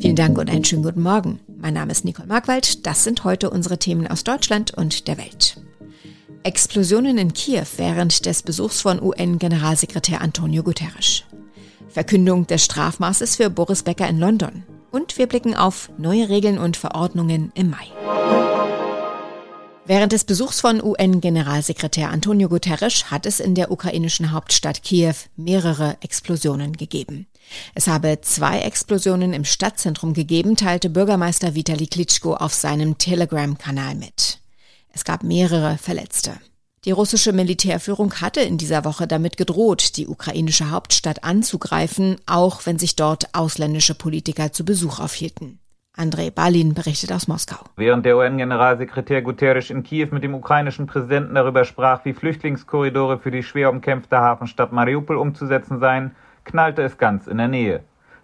Vielen Dank und einen schönen guten Morgen. Mein Name ist Nicole Markwald. Das sind heute unsere Themen aus Deutschland und der Welt. Explosionen in Kiew während des Besuchs von UN-Generalsekretär Antonio Guterres. Verkündung des Strafmaßes für Boris Becker in London. Und wir blicken auf neue Regeln und Verordnungen im Mai. Während des Besuchs von UN-Generalsekretär Antonio Guterres hat es in der ukrainischen Hauptstadt Kiew mehrere Explosionen gegeben. Es habe 2 Explosionen im Stadtzentrum gegeben, teilte Bürgermeister Vitali Klitschko auf seinem Telegram-Kanal mit. Es gab mehrere Verletzte. Die russische Militärführung hatte in dieser Woche damit gedroht, die ukrainische Hauptstadt anzugreifen, auch wenn sich dort ausländische Politiker zu Besuch aufhielten. Andrei Balin berichtet aus Moskau. Während der UN-Generalsekretär Guterres in Kiew mit dem ukrainischen Präsidenten darüber sprach, wie Flüchtlingskorridore für die schwer umkämpfte Hafenstadt Mariupol umzusetzen seien, knallte es ganz in der Nähe.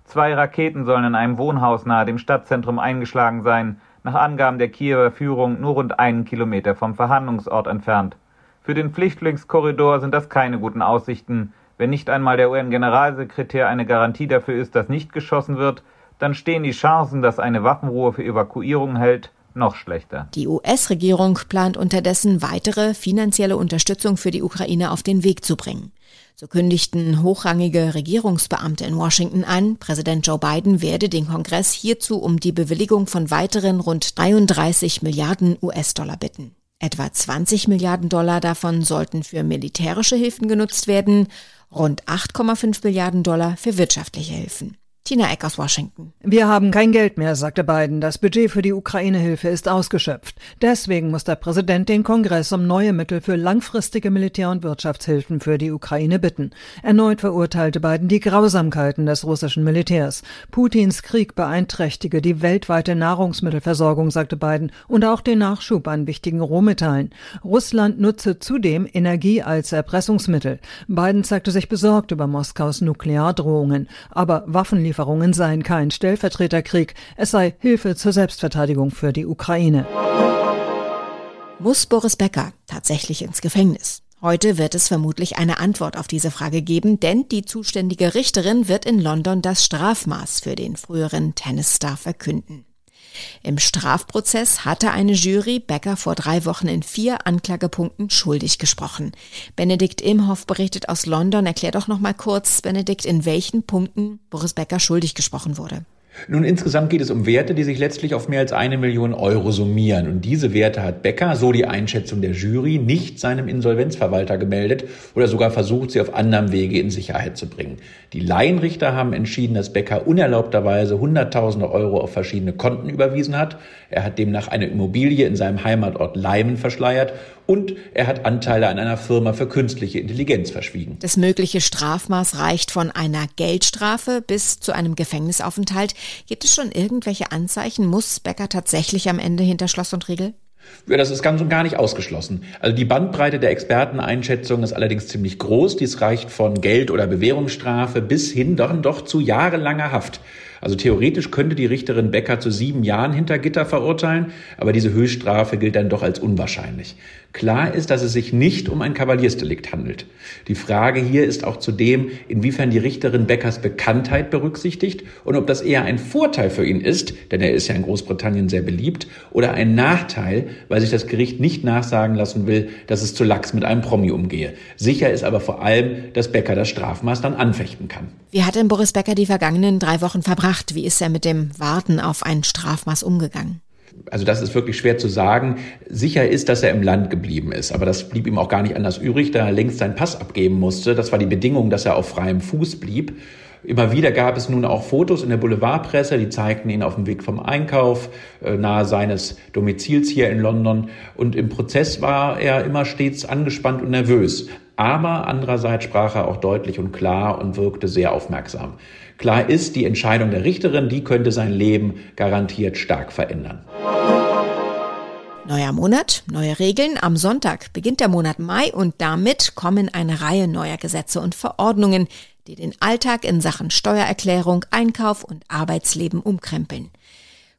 2 Raketen sollen in einem Wohnhaus nahe dem Stadtzentrum eingeschlagen sein, nach Angaben der Kiewer Führung nur rund 1 Kilometer vom Verhandlungsort entfernt. Für den Flüchtlingskorridor sind das keine guten Aussichten. Wenn nicht einmal der UN-Generalsekretär eine Garantie dafür ist, dass nicht geschossen wird, dann stehen die Chancen, dass eine Waffenruhe für Evakuierung hält, noch schlechter. Die US-Regierung plant unterdessen, weitere finanzielle Unterstützung für die Ukraine auf den Weg zu bringen. So kündigten hochrangige Regierungsbeamte in Washington an, Präsident Joe Biden werde den Kongress hierzu um die Bewilligung von weiteren rund 33 Milliarden US-Dollar bitten. Etwa 20 Milliarden Dollar davon sollten für militärische Hilfen genutzt werden, rund 8,5 Milliarden Dollar für wirtschaftliche Hilfen. Tina Eck aus Washington. Wir haben kein Geld mehr, sagte Biden. Das Budget für die Ukraine-Hilfe ist ausgeschöpft. Deswegen muss der Präsident den Kongress um neue Mittel für langfristige Militär- und Wirtschaftshilfen für die Ukraine bitten. Erneut verurteilte Biden die Grausamkeiten des russischen Militärs. Putins Krieg beeinträchtige die weltweite Nahrungsmittelversorgung, sagte Biden, und auch den Nachschub an wichtigen Rohmetallen. Russland nutze zudem Energie als Erpressungsmittel. Biden zeigte sich besorgt über Moskaus Nukleardrohungen. Aber Waffenlieferungen seien kein Stellvertreterkrieg, es sei Hilfe zur Selbstverteidigung für die Ukraine. Muss Boris Becker tatsächlich ins Gefängnis? Heute wird es vermutlich eine Antwort auf diese Frage geben, denn die zuständige Richterin wird in London das Strafmaß für den früheren Tennisstar verkünden. Im Strafprozess hatte eine Jury Becker vor 3 Wochen in 4 Anklagepunkten schuldig gesprochen. Benedikt Imhoff berichtet aus London. Erklär doch noch mal kurz, Benedikt, in welchen Punkten Boris Becker schuldig gesprochen wurde. Nun, insgesamt geht es um Werte, die sich letztlich auf mehr als 1 Million Euro summieren. Und diese Werte hat Becker, so die Einschätzung der Jury, nicht seinem Insolvenzverwalter gemeldet oder sogar versucht, sie auf anderem Wege in Sicherheit zu bringen. Die Laienrichter haben entschieden, dass Becker unerlaubterweise Hunderttausende Euro auf verschiedene Konten überwiesen hat. Er hat demnach eine Immobilie in seinem Heimatort Leimen verschleiert und er hat Anteile an einer Firma für künstliche Intelligenz verschwiegen. Das mögliche Strafmaß reicht von einer Geldstrafe bis zu einem Gefängnisaufenthalt. Gibt es schon irgendwelche Anzeichen? Muss Becker tatsächlich am Ende hinter Schloss und Riegel? Ja, das ist ganz und gar nicht ausgeschlossen. Also die Bandbreite der Experteneinschätzung ist allerdings ziemlich groß. Dies reicht von Geld- oder Bewährungsstrafe bis hin dann doch zu jahrelanger Haft. Also theoretisch könnte die Richterin Becker zu 7 Jahren hinter Gitter verurteilen, aber diese Höchststrafe gilt dann doch als unwahrscheinlich. Klar ist, dass es sich nicht um ein Kavaliersdelikt handelt. Die Frage hier ist auch zudem, inwiefern die Richterin Beckers Bekanntheit berücksichtigt und ob das eher ein Vorteil für ihn ist, denn er ist ja in Großbritannien sehr beliebt, oder ein Nachteil, weil sich das Gericht nicht nachsagen lassen will, dass es zu lax mit einem Promi umgehe. Sicher ist aber vor allem, dass Becker das Strafmaß dann anfechten kann. Wie hat denn Boris Becker die vergangenen 3 Wochen verbracht? Wie ist er mit dem Warten auf ein Strafmaß umgegangen? Also das ist wirklich schwer zu sagen. Sicher ist, dass er im Land geblieben ist. Aber das blieb ihm auch gar nicht anders übrig, da er längst seinen Pass abgeben musste. Das war die Bedingung, dass er auf freiem Fuß blieb. Immer wieder gab es nun auch Fotos in der Boulevardpresse, die zeigten ihn auf dem Weg vom Einkauf, nahe seines Domizils hier in London. Und im Prozess war er immer stets angespannt und nervös. Aber andererseits sprach er auch deutlich und klar und wirkte sehr aufmerksam. Klar ist, die Entscheidung der Richterin, die könnte sein Leben garantiert stark verändern. Neuer Monat, neue Regeln. Am Sonntag beginnt der Monat Mai und damit kommen eine Reihe neuer Gesetze und Verordnungen, die den Alltag in Sachen Steuererklärung, Einkauf und Arbeitsleben umkrempeln.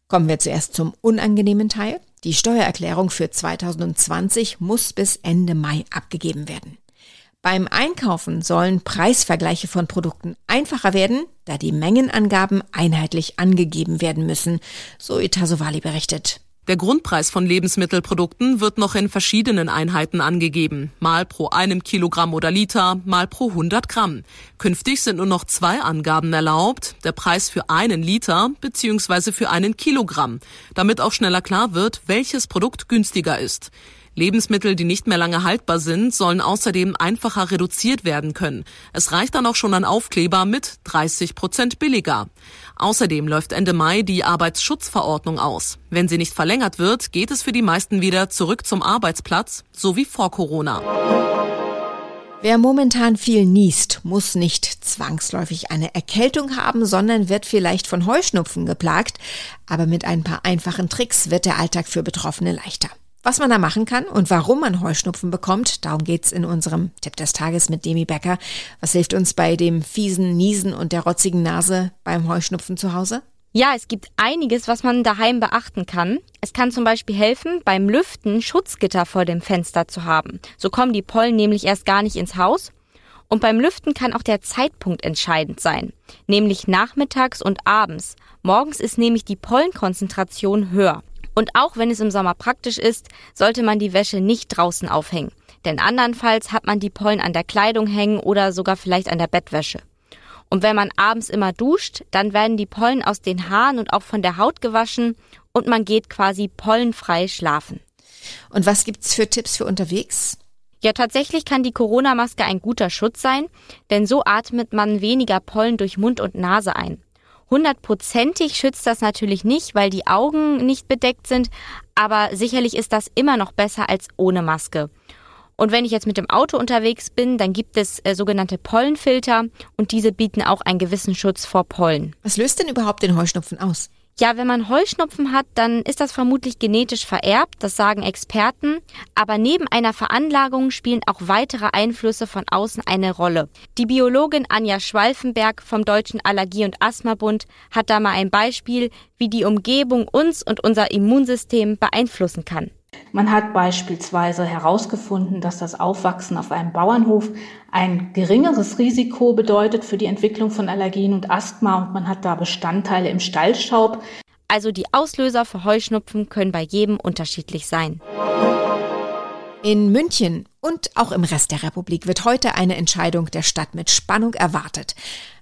Kommen wir zuerst zum unangenehmen Teil. Die Steuererklärung für 2020 muss bis Ende Mai abgegeben werden. Beim Einkaufen sollen Preisvergleiche von Produkten einfacher werden, da die Mengenangaben einheitlich angegeben werden müssen, so Itasovali berichtet. Der Grundpreis von Lebensmittelprodukten wird noch in verschiedenen Einheiten angegeben, mal pro einem Kilogramm oder Liter, mal pro 100 Gramm. Künftig sind nur noch 2 Angaben erlaubt, der Preis für einen Liter bzw. für einen Kilogramm, damit auch schneller klar wird, welches Produkt günstiger ist. Lebensmittel, die nicht mehr lange haltbar sind, sollen außerdem einfacher reduziert werden können. Es reicht dann auch schon an Aufkleber mit 30% billiger. Außerdem läuft Ende Mai die Arbeitsschutzverordnung aus. Wenn sie nicht verlängert wird, geht es für die meisten wieder zurück zum Arbeitsplatz, so wie vor Corona. Wer momentan viel niest, muss nicht zwangsläufig eine Erkältung haben, sondern wird vielleicht von Heuschnupfen geplagt. Aber mit ein paar einfachen Tricks wird der Alltag für Betroffene leichter. Was man da machen kann und warum man Heuschnupfen bekommt, darum geht's in unserem Tipp des Tages mit Demi Becker. Was hilft uns bei dem fiesen Niesen und der rotzigen Nase beim Heuschnupfen zu Hause? Ja, es gibt einiges, was man daheim beachten kann. Es kann zum Beispiel helfen, beim Lüften Schutzgitter vor dem Fenster zu haben. So kommen die Pollen nämlich erst gar nicht ins Haus. Und beim Lüften kann auch der Zeitpunkt entscheidend sein, nämlich nachmittags und abends. Morgens ist nämlich die Pollenkonzentration höher. Und auch wenn es im Sommer praktisch ist, sollte man die Wäsche nicht draußen aufhängen. Denn andernfalls hat man die Pollen an der Kleidung hängen oder sogar vielleicht an der Bettwäsche. Und wenn man abends immer duscht, dann werden die Pollen aus den Haaren und auch von der Haut gewaschen und man geht quasi pollenfrei schlafen. Und was gibt's für Tipps für unterwegs? Ja, tatsächlich kann die Corona-Maske ein guter Schutz sein, denn so atmet man weniger Pollen durch Mund und Nase ein. 100%ig schützt das natürlich nicht, weil die Augen nicht bedeckt sind, aber sicherlich ist das immer noch besser als ohne Maske. Und wenn ich jetzt mit dem Auto unterwegs bin, dann gibt es sogenannte Pollenfilter und diese bieten auch einen gewissen Schutz vor Pollen. Was löst denn überhaupt den Heuschnupfen aus? Ja, wenn man Heuschnupfen hat, dann ist das vermutlich genetisch vererbt, das sagen Experten. Aber neben einer Veranlagung spielen auch weitere Einflüsse von außen eine Rolle. Die Biologin Anja Schwalfenberg vom Deutschen Allergie- und Asthmabund hat da mal ein Beispiel, wie die Umgebung uns und unser Immunsystem beeinflussen kann. Man hat beispielsweise herausgefunden, dass das Aufwachsen auf einem Bauernhof ein geringeres Risiko bedeutet für die Entwicklung von Allergien und Asthma und man hat da Bestandteile im Stallstaub. Also die Auslöser für Heuschnupfen können bei jedem unterschiedlich sein. In München und auch im Rest der Republik wird heute eine Entscheidung der Stadt mit Spannung erwartet.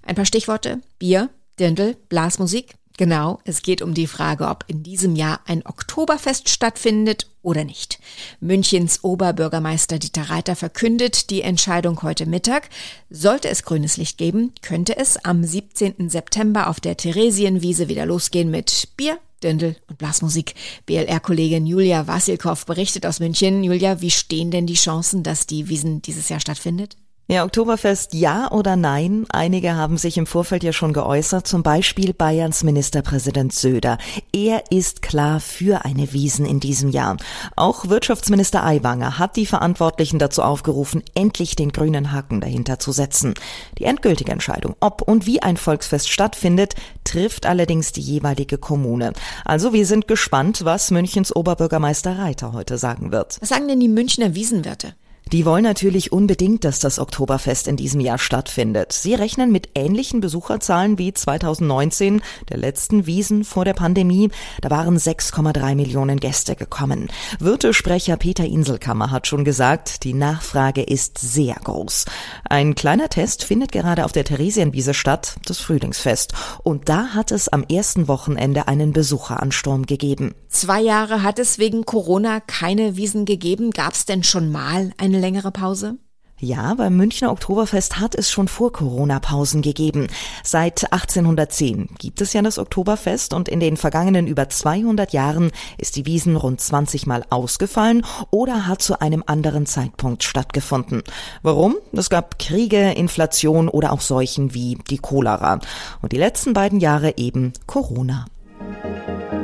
Ein paar Stichworte: Bier, Dirndl, Blasmusik. Genau, es geht um die Frage, ob in diesem Jahr ein Oktoberfest stattfindet oder nicht. Münchens Oberbürgermeister Dieter Reiter verkündet die Entscheidung heute Mittag. Sollte es grünes Licht geben, könnte es am 17. September auf der Theresienwiese wieder losgehen mit Bier, Dirndl und Blasmusik. BLR-Kollegin Julia Wasilkow berichtet aus München. Julia, wie stehen denn die Chancen, dass die Wiesn dieses Jahr stattfindet? Ja, Oktoberfest ja oder nein? Einige haben sich im Vorfeld ja schon geäußert, zum Beispiel Bayerns Ministerpräsident Söder. Er ist klar für eine Wiesn in diesem Jahr. Auch Wirtschaftsminister Aiwanger hat die Verantwortlichen dazu aufgerufen, endlich den grünen Haken dahinter zu setzen. Die endgültige Entscheidung, ob und wie ein Volksfest stattfindet, trifft allerdings die jeweilige Kommune. Also wir sind gespannt, was Münchens Oberbürgermeister Reiter heute sagen wird. Was sagen denn die Münchner Wiesnwirte? Die wollen natürlich unbedingt, dass das Oktoberfest in diesem Jahr stattfindet. Sie rechnen mit ähnlichen Besucherzahlen wie 2019, der letzten Wiesn vor der Pandemie. Da waren 6,3 Millionen Gäste gekommen. Wirtesprecher Peter Inselkammer hat schon gesagt, die Nachfrage ist sehr groß. Ein kleiner Test findet gerade auf der Theresienwiese statt, das Frühlingsfest. Und da hat es am ersten Wochenende einen Besucheransturm gegeben. 2 Jahre hat es wegen Corona keine Wiesn gegeben. Gab es denn schon mal eine längere Pause? Ja, beim Münchner Oktoberfest hat es schon vor Corona Pausen gegeben. Seit 1810 gibt es ja das Oktoberfest und in den vergangenen über 200 Jahren ist die Wiesn rund 20 Mal ausgefallen oder hat zu einem anderen Zeitpunkt stattgefunden. Warum? Es gab Kriege, Inflation oder auch Seuchen wie die Cholera. Und die letzten beiden Jahre eben Corona.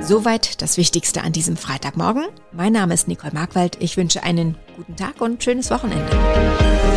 Soweit das Wichtigste an diesem Freitagmorgen. Mein Name ist Nicole Markwald. Ich wünsche einen guten Tag und schönes Wochenende.